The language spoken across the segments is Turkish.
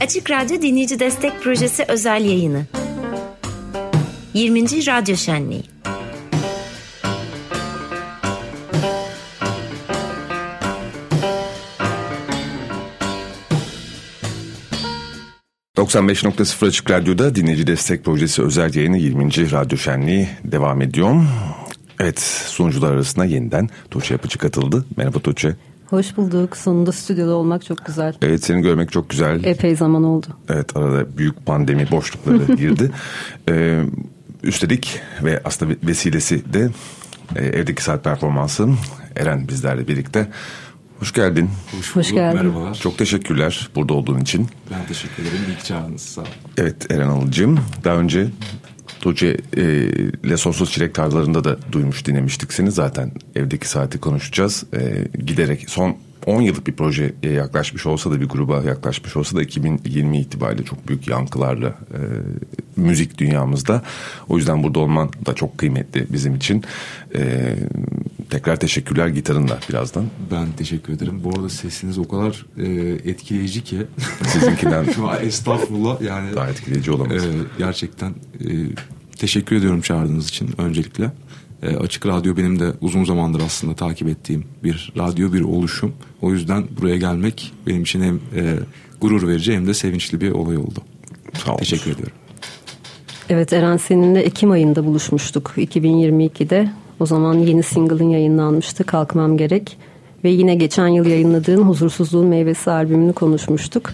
Açık Radyo Dinleyici Destek Projesi özel yayını. 20. Radyo Şenliği. ...95.0 Açık Radyo'da Dinleyici Destek Projesi özel yayını 20. Radyo Şenliği devam ediyor. Evet, sunucular arasında yeniden Tuğçe Yapıcı katıldı. Merhaba Tuğçe. Hoş bulduk. Sonunda stüdyoda olmak çok güzel. Evet, seni görmek çok güzel. Epey zaman oldu. Evet, arada büyük pandemi boşlukları girdi. Üstelik ve aslında vesilesi de Evdeki Saat performansı. Eren bizlerle birlikte. Hoş geldin. Hoş geldin. Merhabalar. Çok teşekkürler burada olduğun için. Ben teşekkür ederim. İlk çağrınız, sağ olun. Evet, Eren Alıcı'm. Daha önce Tuğçe ile Sonsuz Çilek Tarlalarında da duymuş, dinlemiştik seni. Zaten Evdeki Saati konuşacağız. Giderek son 10 yıllık bir projeye yaklaşmış olsa da, bir gruba yaklaşmış olsa da 2020 itibariyle çok büyük yankılarla müzik dünyamızda. O yüzden burada olman da çok kıymetli bizim için. Tekrar teşekkürler, gitarınla birazdan. Ben teşekkür ederim. Bu arada sesiniz o kadar etkileyici ki. Sizinkinden. Estağfurullah yani. Daha etkileyici olamaz. Gerçekten teşekkür ediyorum çağırdığınız için öncelikle. Açık Radyo benim de uzun zamandır aslında takip ettiğim bir radyo, bir oluşum. O yüzden buraya gelmek benim için hem gurur verici hem de sevinçli bir olay oldu. Sağ olun. Teşekkür ediyorum. Evet Eren, seninle Ekim ayında buluşmuştuk 2022'de. O zaman yeni single'ın yayınlanmıştı, Kalkmam Gerek. Ve yine geçen yıl yayınladığın Huzursuzluğun Meyvesi albümünü konuşmuştuk.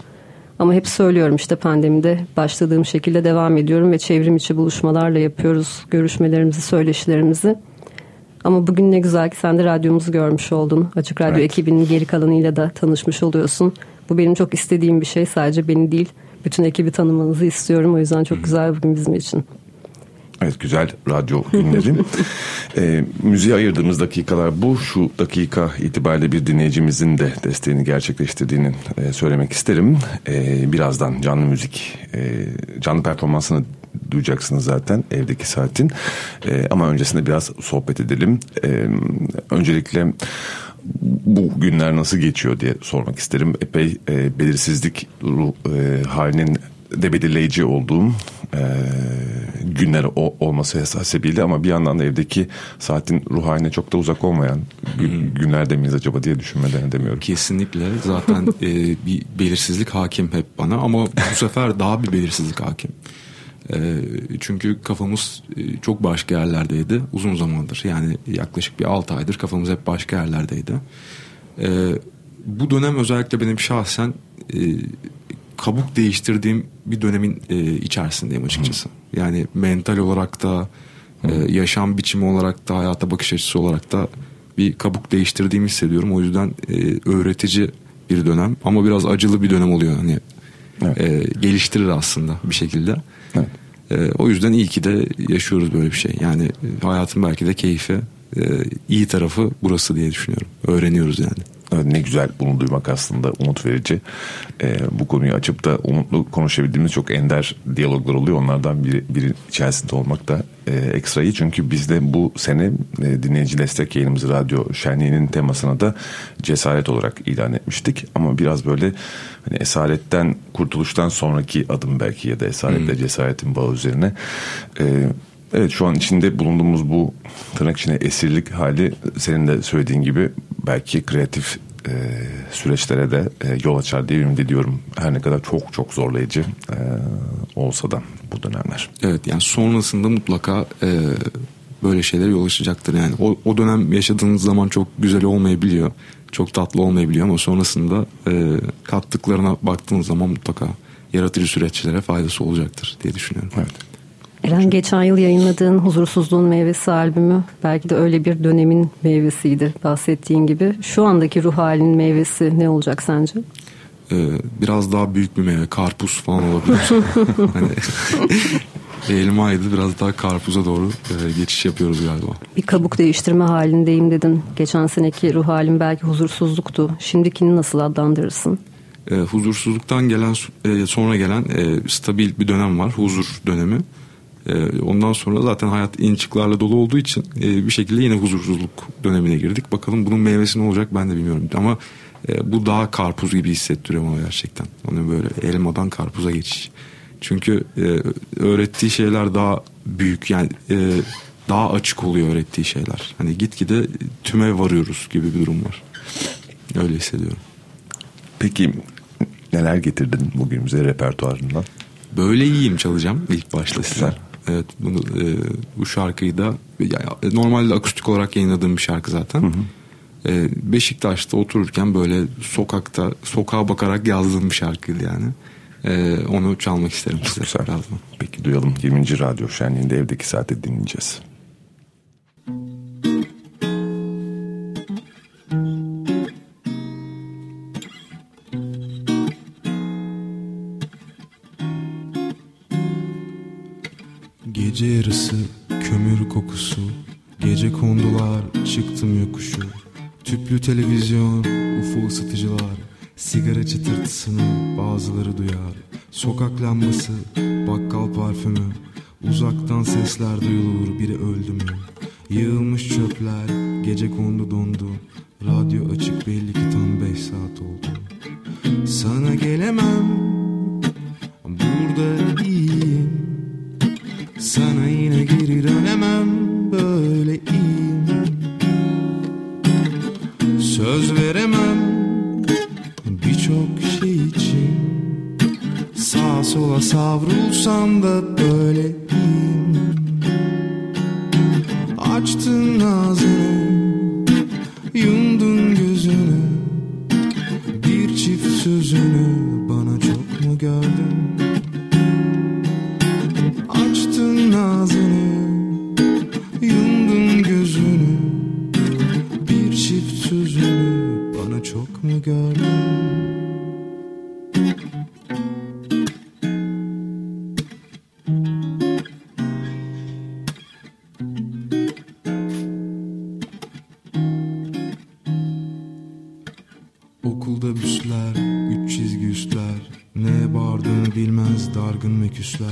Ama hep söylüyorum işte, pandemide başladığım şekilde devam ediyorum ve çevrim içi buluşmalarla yapıyoruz görüşmelerimizi, söyleşilerimizi. Ama bugün ne güzel ki sen de radyomuzu görmüş oldun. Açık Radyo ekibinin geri kalanıyla da tanışmış oluyorsun. Bu benim çok istediğim bir şey. Sadece beni değil, bütün ekibi tanımanızı istiyorum. O yüzden çok güzel bugün bizim için. Evet, güzel radyo günleri. Müziğe ayırdığımız dakikalar bu. Şu dakika itibariyle bir dinleyicimizin de desteğini gerçekleştirdiğini söylemek isterim. Birazdan canlı müzik, canlı performansını duyacaksınız zaten Evdeki Saat'in. Ama öncesinde biraz sohbet edelim. Öncelikle bu günler nasıl geçiyor diye sormak isterim. Epey belirsizlik halinin de belirleyici olduğum günler olması hasebiyle, ama bir yandan da Evdeki Saatin ruh haline çok da uzak olmayan günlerde miyiz acaba diye düşünmeden edemiyorum. Kesinlikle. Zaten bir belirsizlik hakim hep bana, ama bu sefer daha bir belirsizlik hakim. Çünkü kafamız çok başka yerlerdeydi uzun zamandır. Yani yaklaşık bir 6 aydır kafamız hep başka yerlerdeydi. Bu dönem özellikle benim şahsen kabuk değiştirdiğim bir dönemin içerisindeyim açıkçası. Yani mental olarak da, yaşam biçimi olarak da, hayata bakış açısı olarak da bir kabuk değiştirdiğimi hissediyorum. O yüzden öğretici bir dönem, ama biraz acılı bir dönem oluyor. Hani geliştirir aslında bir şekilde. Evet. O yüzden iyi ki de yaşıyoruz böyle bir şey. Yani hayatın belki de keyfi, iyi tarafı burası diye düşünüyorum. Öğreniyoruz yani. Ne güzel bunu duymak, aslında umut verici. Bu konuyu açıp da umutlu konuşabildiğimiz çok ender diyaloglar oluyor. Onlardan biri içerisinde olmak da ekstra iyi. Çünkü biz de bu sene dinleyici destek yayınımızı Radyo Şenliği'nin temasına da cesaret olarak ilan etmiştik. Ama biraz böyle hani esaretten, kurtuluştan sonraki adım belki, ya da esaretle cesaretin bağı üzerine. Evet, şu an içinde bulunduğumuz bu tırnak içinde esirlik hali, senin de söylediğin gibi, belki kreatif süreçlere de yol açar diye ümit ediyorum. Her ne kadar çok çok zorlayıcı olsa da bu dönemler. Evet, yani sonrasında mutlaka böyle şeyler yol açacaktır. Yani o dönem yaşadığınız zaman çok güzel olmayabiliyor, çok tatlı olmayabiliyor, ama sonrasında kattıklarına baktığınız zaman mutlaka yaratıcı süreçlere faydası olacaktır diye düşünüyorum. Evet. Eren, geçen yıl yayınladığın Huzursuzluğun Meyvesi albümü belki de öyle bir dönemin meyvesiydi bahsettiğin gibi. Şu andaki ruh halinin meyvesi ne olacak sence? Biraz daha büyük bir meyve, karpuz falan olabilir. Hani elmaydı, biraz daha karpuza doğru geçiş yapıyoruz galiba. Bir kabuk değiştirme halindeyim dedin. Geçen seneki ruh halin belki huzursuzluktu. Şimdikini nasıl adlandırırsın? Huzursuzluktan gelen, sonra gelen stabil bir dönem var, huzur dönemi. Ondan sonra zaten hayat inçiklerle dolu olduğu için bir şekilde yine huzursuzluk dönemine girdik. Bakalım bunun meyvesi ne olacak, ben de bilmiyorum. Ama Bu daha karpuz gibi hissettiriyor bana gerçekten. Hani böyle elmadan karpuza geçiş. Çünkü öğrettiği şeyler daha büyük, yani daha açık oluyor öğrettiği şeyler. Hani gitgide tüme varıyoruz gibi bir durum var. Öyle hissediyorum. Peki neler getirdin bugün bize repertuarından? Böyle iyiyim çalacağım ilk başta size. Evet, bunu, bu şarkıyı da yani normalde akustik olarak yayınladığım bir şarkı zaten. Hı hı. Beşiktaş'ta otururken böyle sokakta, sokağa bakarak yazdığım bir şarkıydı yani. Onu çalmak isterim size birazdan. Peki duyalım. 20. Radyo Şenliği'nde Evdeki Saat'e dinleyeceğiz. Gece yarısı, kömür kokusu, gece kondular, çıktım yokuşu. Tüplü televizyon, UFO ısıtıcılar, sigara çıtırtısını bazıları duyar. Sokak lambası, bakkal parfümü, uzaktan sesler duyulur, biri öldü mü? Yığılmış çöpler, gece kondu dondu, radyo açık, belli ki tam 5 saat oldu. Sana gelemem, burada iyiyim, sana yine geri dönemem, böyle iyiyim. Söz veremem birçok şey için, sağa sola savrulsam da böyle iyiyim. Açtın ağzını, yumdun gözünü, bir çift sözünü bana çok mu gördün? Açtın ağzını, yumdun gözünü, bir çift sözünü bana çok mu gördün? Okulda büsler, 3 çizgi üstler, neye bağırdığını bilmez dargın meküsler,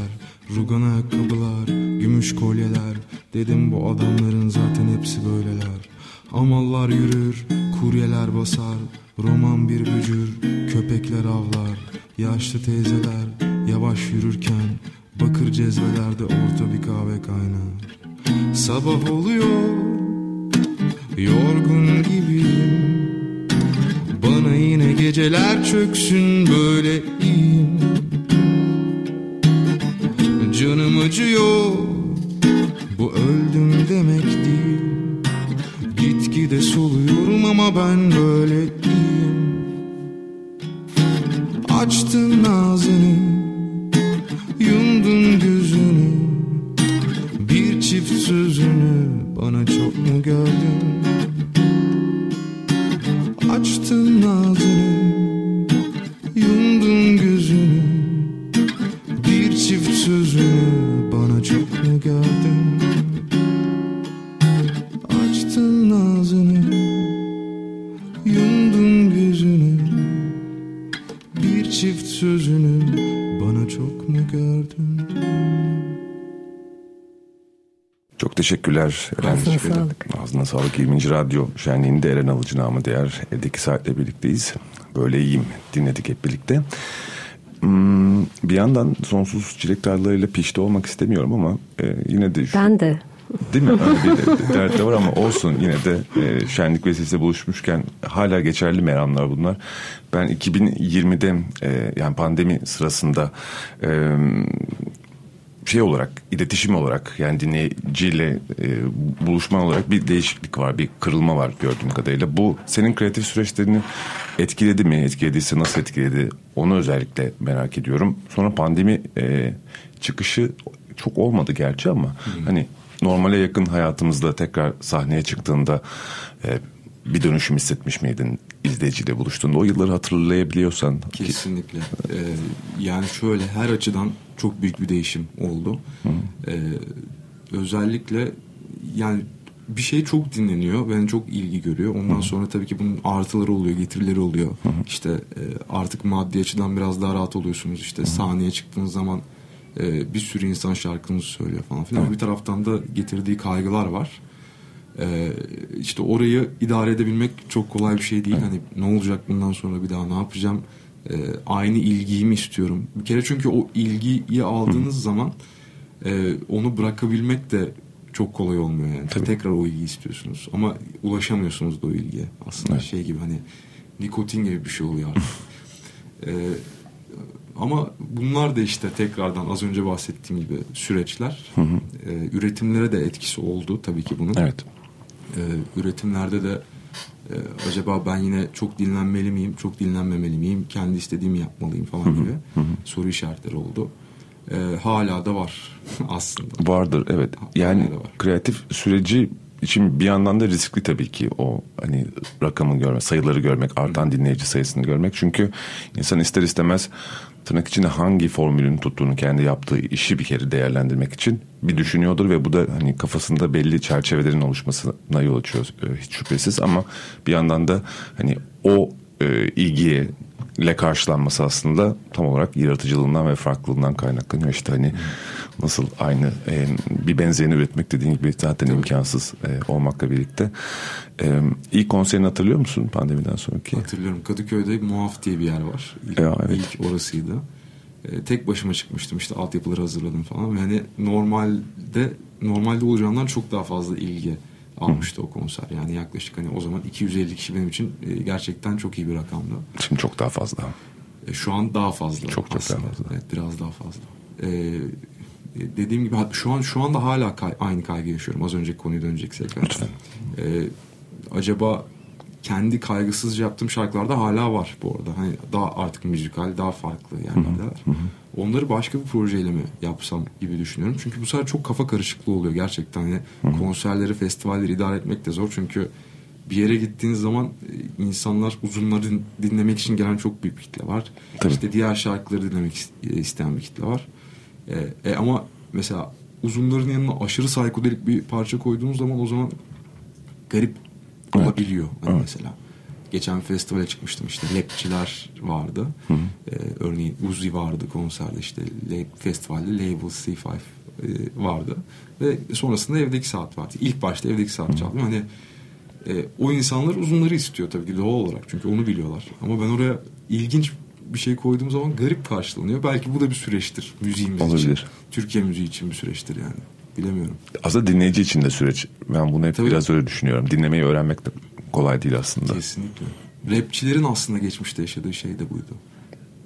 rugan ayakkabılar, gümüş kolyeler. Dedim bu adamların zaten hepsi böyleler. Amallar yürür, kuryeler basar, roman bir bücür, köpekler avlar. Yaşlı teyzeler yavaş yürürken bakır cezvelerde orta bir kahve kaynar. Sabah oluyor, yorgun gibiyim, bana yine geceler çöksün, böyle iyiyim. Canım acıyor, bu öldüm demek değil, gitgide soluyorum ama ben böyle iyiyim. Açtın ağzını, yumdun gözünü, bir çift sözünü bana çok mu gördün? Açtın ağzını, yumdun gözünü, bir çift sözünü bana çok mu gördün? Açtın ağzını, yumdun gözünü, bir çift sözünü bana çok mu gördün? Çok teşekkürler Eren. Ağzına sağlık. 20. Radyo Şenliği'nde Eren Alıcı namı değer Evdeki Saat'le birlikteyiz. Böyle iyiyim dinledik hep birlikte. Bir yandan sonsuz çilek tarlalarıyla pişti olmak istemiyorum ama yine de... Ben de. Değil mi? Öyle bir dert de var ama olsun, yine de şenlik vesilesiyle buluşmuşken hala geçerli meramlar bunlar. Ben 2020'de yani pandemi sırasında şey olarak, iletişim olarak, yani dinleyiciyle buluşma olarak bir değişiklik var, bir kırılma var gördüğüm kadarıyla. Bu senin kreatif süreçlerini etkiledi mi? Etkilediyse nasıl etkiledi? Onu özellikle merak ediyorum. Sonra pandemi çıkışı çok olmadı gerçi ama hani normale yakın hayatımızda tekrar sahneye çıktığında bir dönüşüm hissetmiş miydin izleyiciyle buluştuğunda? O yılları hatırlayabiliyorsan. Kesinlikle. Yani şöyle, her açıdan çok büyük bir değişim oldu. Özellikle yani bir şey çok dinleniyor. Ben çok ilgi görüyor. Ondan sonra tabii ki bunun artıları oluyor, getirileri oluyor. İşte artık maddi açıdan biraz daha rahat oluyorsunuz. İşte sahneye çıktığınız zaman bir sürü insan şarkınızı söylüyor falan filan. Bir taraftan da getirdiği kaygılar var. İşte orayı idare edebilmek çok kolay bir şey değil. Hani ne olacak bundan sonra, bir daha ne yapacağım? Aynı ilgiyi mi istiyorum? Bir kere çünkü o ilgiyi aldığınız zaman onu bırakabilmek de çok kolay olmuyor yani. Tabii. Tekrar o ilgiyi istiyorsunuz ama ulaşamıyorsunuz da o ilgiye. Aslında şey gibi, hani nikotin gibi bir şey oluyor artık. Ama bunlar da işte tekrardan az önce bahsettiğim gibi süreçler. Üretimlere de etkisi oldu tabii ki bunun. Evet. Üretimlerde de acaba ben yine çok dinlenmeli miyim, çok dinlenmemeli miyim, kendi istediğimi yapmalıyım falan gibi soru işaretleri oldu. Hala da var aslında. Vardır, evet. Yani kreatif süreci için bir yandan da riskli tabii ki o, hani rakamı görmek, sayıları görmek, artan dinleyici sayısını görmek. Çünkü insan ister istemez tırnak içinde hangi formülün tuttuğunu, kendi yaptığı işi bir kere değerlendirmek için bir düşünüyordur ve bu da hani kafasında belli çerçevelerin oluşmasına yol açıyor hiç şüphesiz, ama bir yandan da hani o ilgiyle karşılanması aslında tam olarak yaratıcılığından ve farklılığından kaynaklanıyor. İşte hani nasıl aynı bir benzerini üretmek dediğin gibi zaten imkansız olmakla birlikte. İlk konserini hatırlıyor musun pandemiden sonraki? Hatırlıyorum. Kadıköy'de Muaf diye bir yer var. İlk orasıydı. Tek başıma çıkmıştım, işte altyapıları hazırladım falan. Yani normalde olacağından çok daha fazla ilgi almıştı o konser. Yani yaklaşık hani o zaman 250 kişi benim için gerçekten çok iyi bir rakamdı. Şimdi çok daha fazla. Şu an daha fazla. Çok aslında. Daha fazla. Evet, biraz daha fazla. Dediğim gibi şu anda hala aynı kaygı yaşıyorum. Az önceki konuya döneceksek. Lütfen. Acaba kendi kaygısızca yaptığım şarkılarda hala var bu arada. Hani daha artık müzikal, daha farklı yerlerde var. Onları başka bir projeyle mi yapsam gibi düşünüyorum. Çünkü bu sefer çok kafa karışıklığı oluyor gerçekten. Yani konserleri, festivalleri idare etmek de zor. Çünkü bir yere gittiğiniz zaman insanlar uzunları dinlemek için gelen çok büyük bir kitle var. Tabii. İşte diğer şarkıları dinlemek isteyen bir kitle var. Ama mesela uzunların yanına aşırı psikodelik bir parça koyduğunuz zaman o zaman garip olabiliyor. Hani mesela geçen festivale çıkmıştım, işte Lepçiler vardı. Örneğin Uzi vardı konserde, işte festivalde Label C5 vardı. Ve sonrasında Evdeki Saat vardı. İlk başta Evdeki Saat çaldım. Hani o insanlar uzunları istiyor tabii ki doğal olarak. Çünkü onu biliyorlar. Ama ben oraya ilginç bir şey koyduğum zaman garip karşılanıyor. Belki bu da bir süreçtir müziğimiz olabilir için. Türkiye müziği için bir süreçtir yani. Bilemiyorum. Aslında dinleyici için de süreç. Ben bunu hep tabii biraz öyle düşünüyorum. Dinlemeyi öğrenmek de kolay değil aslında. Kesinlikle. Rapçilerin aslında geçmişte yaşadığı şey de buydu.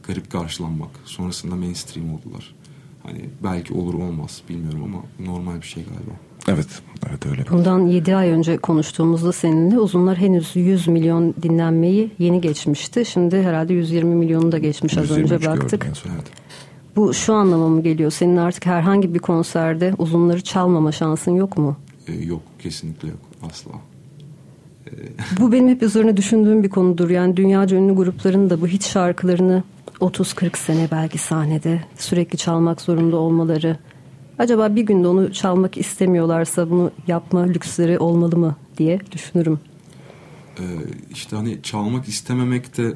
Garip karşılanmak. Sonrasında mainstream oldular. Hani belki olur olmaz bilmiyorum ama normal bir şey galiba. Evet. Evet öyle. Bundan 7 ay önce konuştuğumuzda seninle uzunlar henüz 100 milyon dinlenmeyi yeni geçmişti. Şimdi herhalde 120 milyonu da geçmiş az önce baktık. Bu şu anlama mı geliyor? Senin artık herhangi bir konserde uzunları çalmama şansın yok mu? Yok. Kesinlikle yok. Asla. Bu benim hep üzerine düşündüğüm bir konudur. Yani dünyaca ünlü grupların da bu hit şarkılarını 30-40 sene belki sahnede sürekli çalmak zorunda olmaları. Acaba bir günde onu çalmak istemiyorlarsa bunu yapma lüksleri olmalı mı diye düşünürüm. İşte hani çalmak istememek de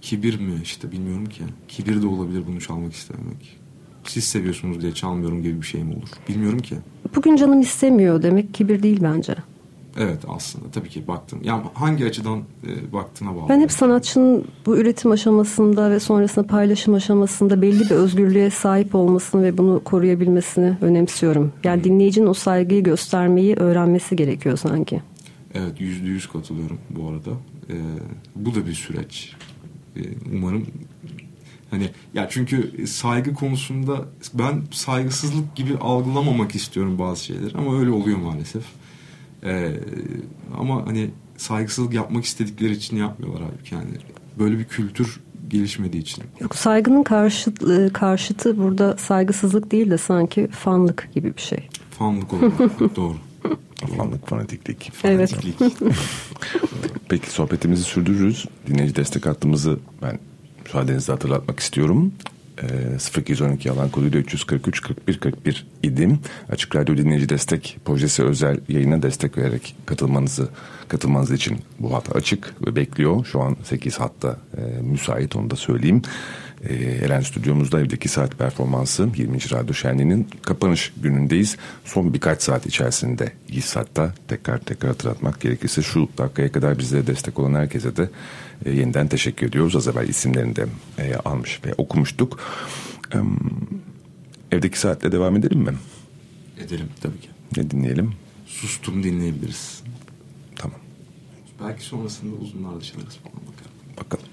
kibir mi, işte bilmiyorum ki. Kibir de olabilir bunu çalmak istememek. Siz seviyorsunuz diye çalmıyorum gibi bir şey mi olur? Bilmiyorum ki. Bugün canım istemiyor demek kibir değil bence. Evet aslında tabii ki baktım. Yani hangi açıdan baktığına bağlı. Ben hep sanatçının bu üretim aşamasında ve sonrasında paylaşım aşamasında belli bir özgürlüğe sahip olmasını ve bunu koruyabilmesini önemsiyorum. Yani dinleyicinin o saygıyı göstermeyi öğrenmesi gerekiyor sanki. Evet, %100 katılıyorum bu arada. Bu da bir süreç. Umarım hani ya, çünkü saygı konusunda ben saygısızlık gibi algılamamak istiyorum bazı şeyleri ama öyle oluyor maalesef. Ama hani saygısızlık yapmak istedikleri için yapmıyorlar halbuki, yani böyle bir kültür gelişmediği için. Yok, saygının karşıtı burada saygısızlık değil de sanki fanlık gibi bir şey. Fanlık olarak doğru. Fanlık, fanatiklik. Evet. Peki sohbetimizi sürdürürüz. Dinleyici destek hattımızı ben müsaadenizle hatırlatmak istiyorum. 0212 alan koduyla 343 41 41 idim. Açık Radyo Dinleyici Destek Projesi özel yayına destek vererek katılmanız için bu hat açık ve bekliyor. Şu an 8 hatta müsait, onu da söyleyeyim. Eren stüdyomuzda Evdeki Saat performansı 20. Radyo Şenliği'nin kapanış günündeyiz. Son birkaç saat içerisinde hatta tekrar hatırlatmak gerekirse şu dakikaya kadar bizlere destek olan herkese de yeniden teşekkür ediyoruz. Az evvel isimlerini de almış ve okumuştuk. Evdeki Saat'le devam edelim mi? Edelim tabii ki. Ne dinleyelim? Sustum dinleyebiliriz. Tamam. Belki sonrasında uzunlar dışarılarız falan bakalım. Bakalım.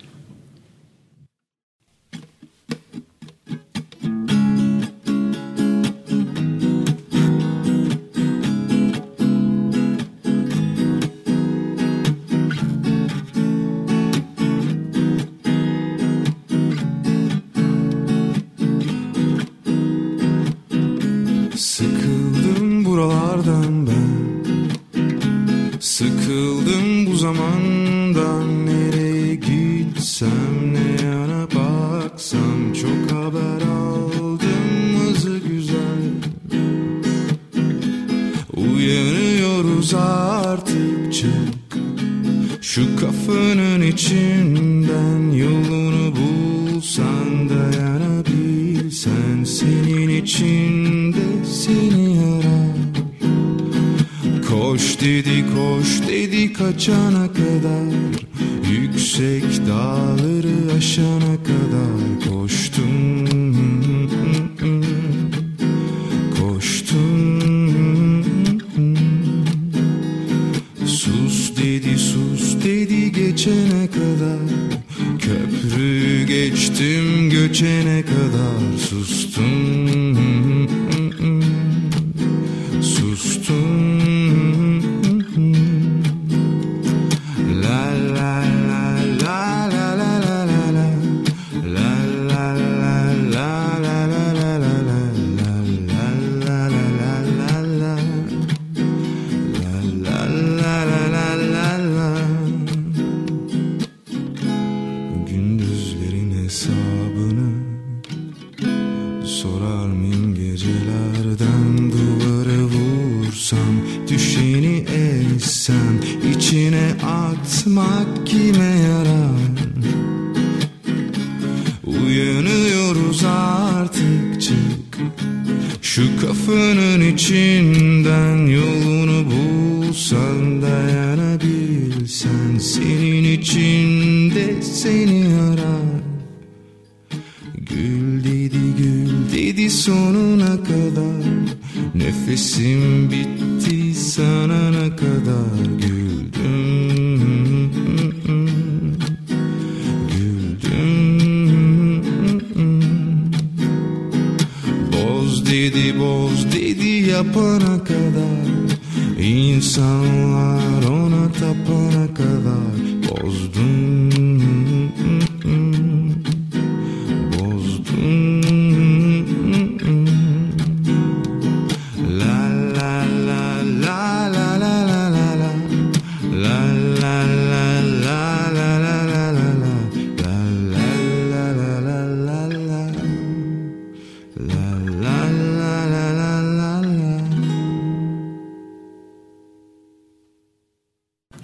Kaçana kadar, yüksek dağları aşana kadar koştum. Sus dedi geçene kadar, köprü geçtim göçene kadar sustum.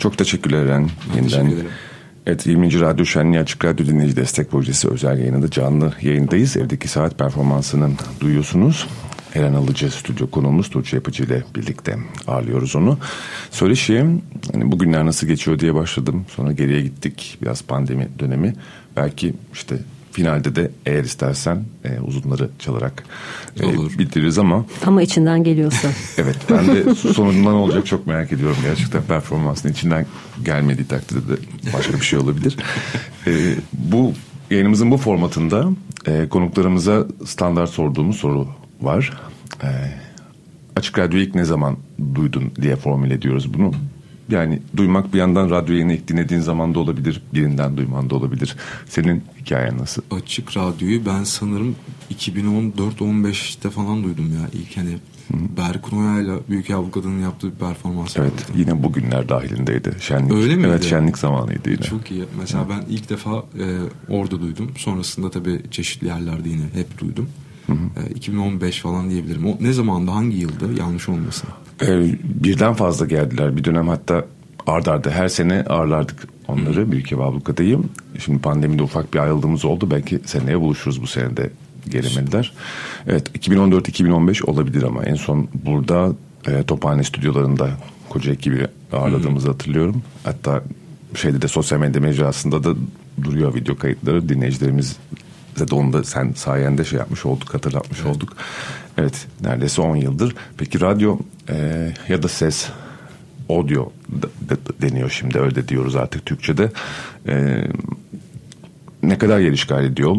Çok teşekkürler Eren. Yeniden. Teşekkür ederim. Evet, 20. Radyo Şenliği Açık Radyo Dinleyici Destek Projesi özel yayınında canlı yayındayız. Evdeki Saat performansını duyuyorsunuz. Eren Alıcı stüdyo konuğumuz Tuğçe Yapıcı ile birlikte ağırlıyoruz onu. Söyleşiye hani bugünler nasıl geçiyor diye başladım. Sonra geriye gittik. Biraz pandemi dönemi. Belki işte finalde de eğer istersen uzunları çalarak bitiririz ama... Ama içinden geliyorsa. Evet, ben de sonundan olacak çok merak ediyorum gerçekten. Performansın içinden gelmediği takdirde de başka bir şey olabilir. Bu yayınımızın bu formatında konuklarımıza standart sorduğumuz soru var. Açık Radyo'yu ilk ne zaman duydun diye formüle ediyoruz bunu. Yani duymak bir yandan radyo yayını ilk dinlediğin zaman da olabilir, birinden duyman da olabilir. Senin hikayen nasıl? Açık Radyo'yu ben sanırım 2014-15'te falan duydum ya ilk, hani Berk Oya ile Büyük Avukat'ın yaptığı bir performans. Evet, vardı. Yine bugünler dahilindeydi. Şenlik. Öyle miydi? Evet, şenlik zamanıydı yine. Çok iyi. Mesela ben ilk defa orada duydum. Sonrasında tabii çeşitli yerlerde yine hep duydum. 2015 falan diyebilirim. O ne zamanda, hangi yıldı yanlış olmasın? Birden fazla geldiler. Bir dönem hatta art arda her sene ağırlardık onları. Bir iki ablukadayım. Şimdi pandemide ufak bir ayrıldığımız oldu. Belki seneye buluşuruz bu senede. Gelemediler. Evet, 2014-2015 olabilir ama en son burada Tophane stüdyolarında koca ekibi ağırladığımızı hatırlıyorum. Hatta şeyde de sosyal medya mecrasında da duruyor video kayıtları. Dinleyicilerimiz de onu da sen sayende şey yapmış olduk, hatırlatmış olduk. Evet, neredeyse 10 yıldır. Peki radyo ya da ses, audio deniyor şimdi, öyle diyoruz artık Türkçe'de. Ne kadar yer işgal ediyor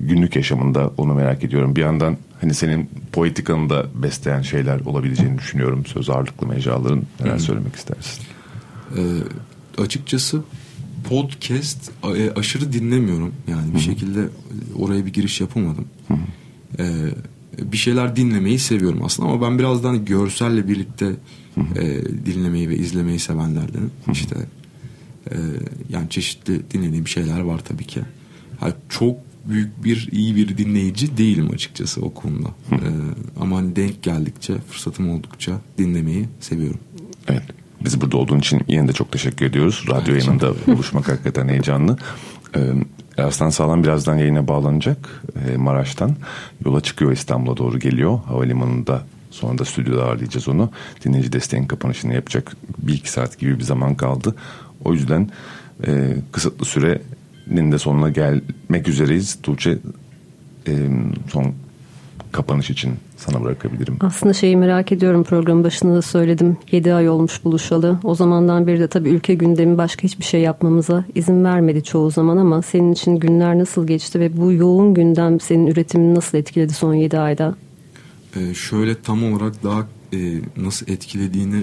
günlük yaşamında, onu merak ediyorum. Bir yandan hani senin poetikanı da besleyen şeyler olabileceğini düşünüyorum. Söz ağırlıklı mecraların, neler söylemek istersin? Açıkçası podcast aşırı dinlemiyorum. Yani bir şekilde oraya bir giriş yapamadım. Bir şeyler dinlemeyi seviyorum aslında ama ben birazdan görselle birlikte dinlemeyi ve izlemeyi sevenlerdenim. İşte... yani çeşitli dinlediğim şeyler var tabii ki. Yani çok büyük bir iyi bir dinleyici değilim açıkçası o konuda. Ama hani denk geldikçe, fırsatım oldukça dinlemeyi seviyorum. Evet. Biz burada olduğun için yine de çok teşekkür ediyoruz. Radyo yayınında buluşmak hakikaten heyecanlı. Aslan Sağlam birazdan yayına bağlanacak. Maraş'tan yola çıkıyor, İstanbul'a doğru geliyor. Havalimanında, sonra da stüdyoda ağırlayacağız onu. Dinleyici desteğin kapanışını yapacak. 1-2 saat gibi bir zaman kaldı. O yüzden kısıtlı sürenin de sonuna gelmek üzereyiz. Tuğçe, son kapanış için sana bırakabilirim. Aslında şeyi merak ediyorum, programın başında da söyledim. 7 ay olmuş buluşalı. O zamandan beri de tabii ülke gündemi başka hiçbir şey yapmamıza izin vermedi çoğu zaman ama senin için günler nasıl geçti ve bu yoğun gündem senin üretimini nasıl etkiledi son 7 ayda? Şöyle tam olarak daha nasıl etkilediğini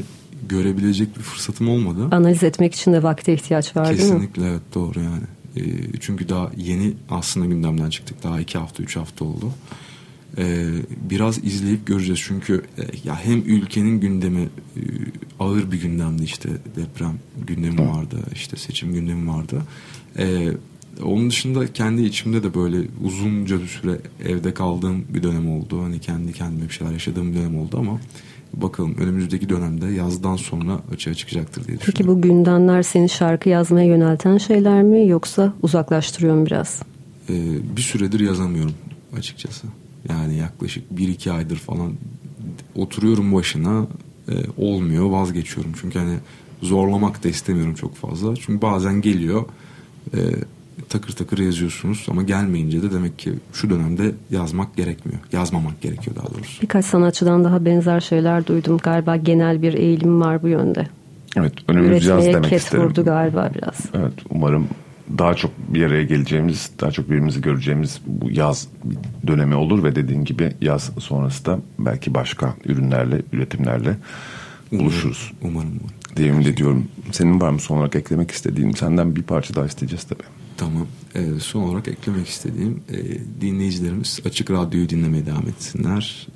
görebilecek bir fırsatım olmadı. Analiz etmek için de vakte ihtiyaç var. Kesinlikle, değil mi? Kesinlikle, evet, doğru yani. Çünkü daha yeni aslında gündemden çıktık. Daha 2-3 hafta oldu. Biraz izleyip göreceğiz. Çünkü ya hem ülkenin gündemi ağır bir gündemdi, işte deprem gündemi vardı, işte seçim gündemi vardı. Onun dışında kendi içimde de böyle uzunca bir süre evde kaldığım bir dönem oldu. Hani kendi kendime bir şeyler yaşadığım bir dönem oldu ama bakalım önümüzdeki dönemde yazdan sonra açığa çıkacaktır diye düşünüyorum. Peki bu gündemler seni şarkı yazmaya yönelten şeyler mi, yoksa uzaklaştırıyor mu biraz? Bir süredir yazamıyorum açıkçası. Yani yaklaşık 1-2 aydır falan oturuyorum başına, olmuyor, vazgeçiyorum. Çünkü hani zorlamak da istemiyorum çok fazla. Çünkü bazen geliyor, takır takır yazıyorsunuz ama gelmeyince de demek ki şu dönemde yazmak gerekmiyor. Yazmamak gerekiyor daha doğrusu. Birkaç sanatçıdan daha benzer şeyler duydum. Galiba genel bir eğilim var bu yönde. Evet, önümüz yaz demek isterim. Vurdu galiba biraz. Evet, umarım daha çok bir araya geleceğimiz, daha çok birbirimizi göreceğimiz bu yaz dönemi olur ve dediğin gibi yaz sonrası da belki başka ürünlerle, üretimlerle buluşuruz. Umarım. Diyemin de diyorum. Senin var mı son olarak eklemek istediğim? Senden bir parça daha isteyeceğiz tabii. Tamam. Son olarak eklemek istediğim, dinleyicilerimiz Açık Radyo'yu dinlemeye devam etsinler.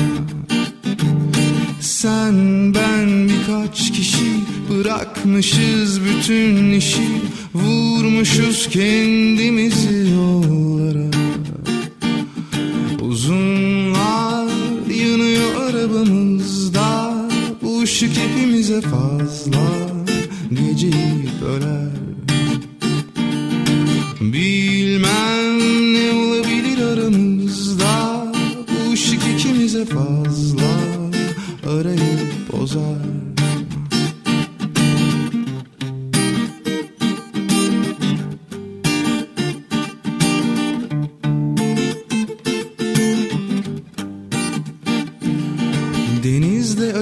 Sen, ben, birkaç kişi, bırakmışız bütün işi, vurmuşuz kendimizi yollara. Uzunlar yanıyor arabamızda, bu ışık hepimize fazla, geceyi böler. Bilmem ne olabilir aramızda,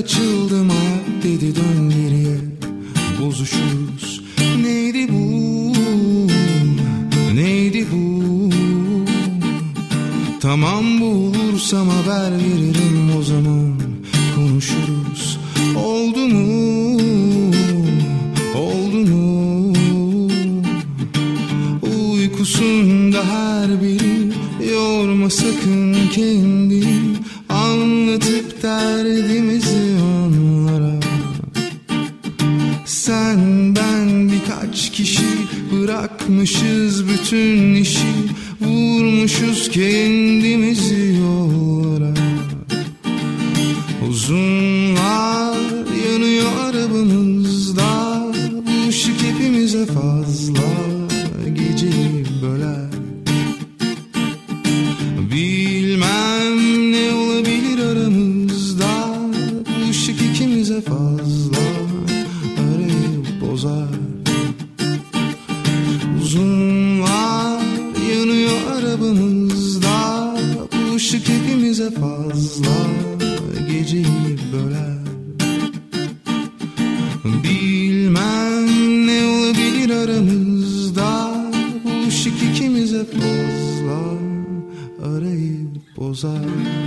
açıldım ah dedi dön geriye, bozuşuruz. Neydi bu, neydi bu? Tamam bulursam haber veririm, o zaman konuşuruz. Oldu mu, oldu mu? Uykusunda her biri, yorma sakın kendini, anlatıp derdimizi onlara. Sen ben birkaç kişi, bırakmışız bütün işi, vurmuşuz kendimizi yollara. Uzunlar yanıyor arabamızda, bu ışık hepimize fazla, geceyi böler. Bilmem ne olabilir aramızda, bu ışık ikimize fazla, arayı bozar. Uzunlar yanıyor arabamızda, bu ışık hepimize fazla, geceyi böler. Bilmem ne olabilir aramızda, bu ışık ikimize fazla, arayı bozar.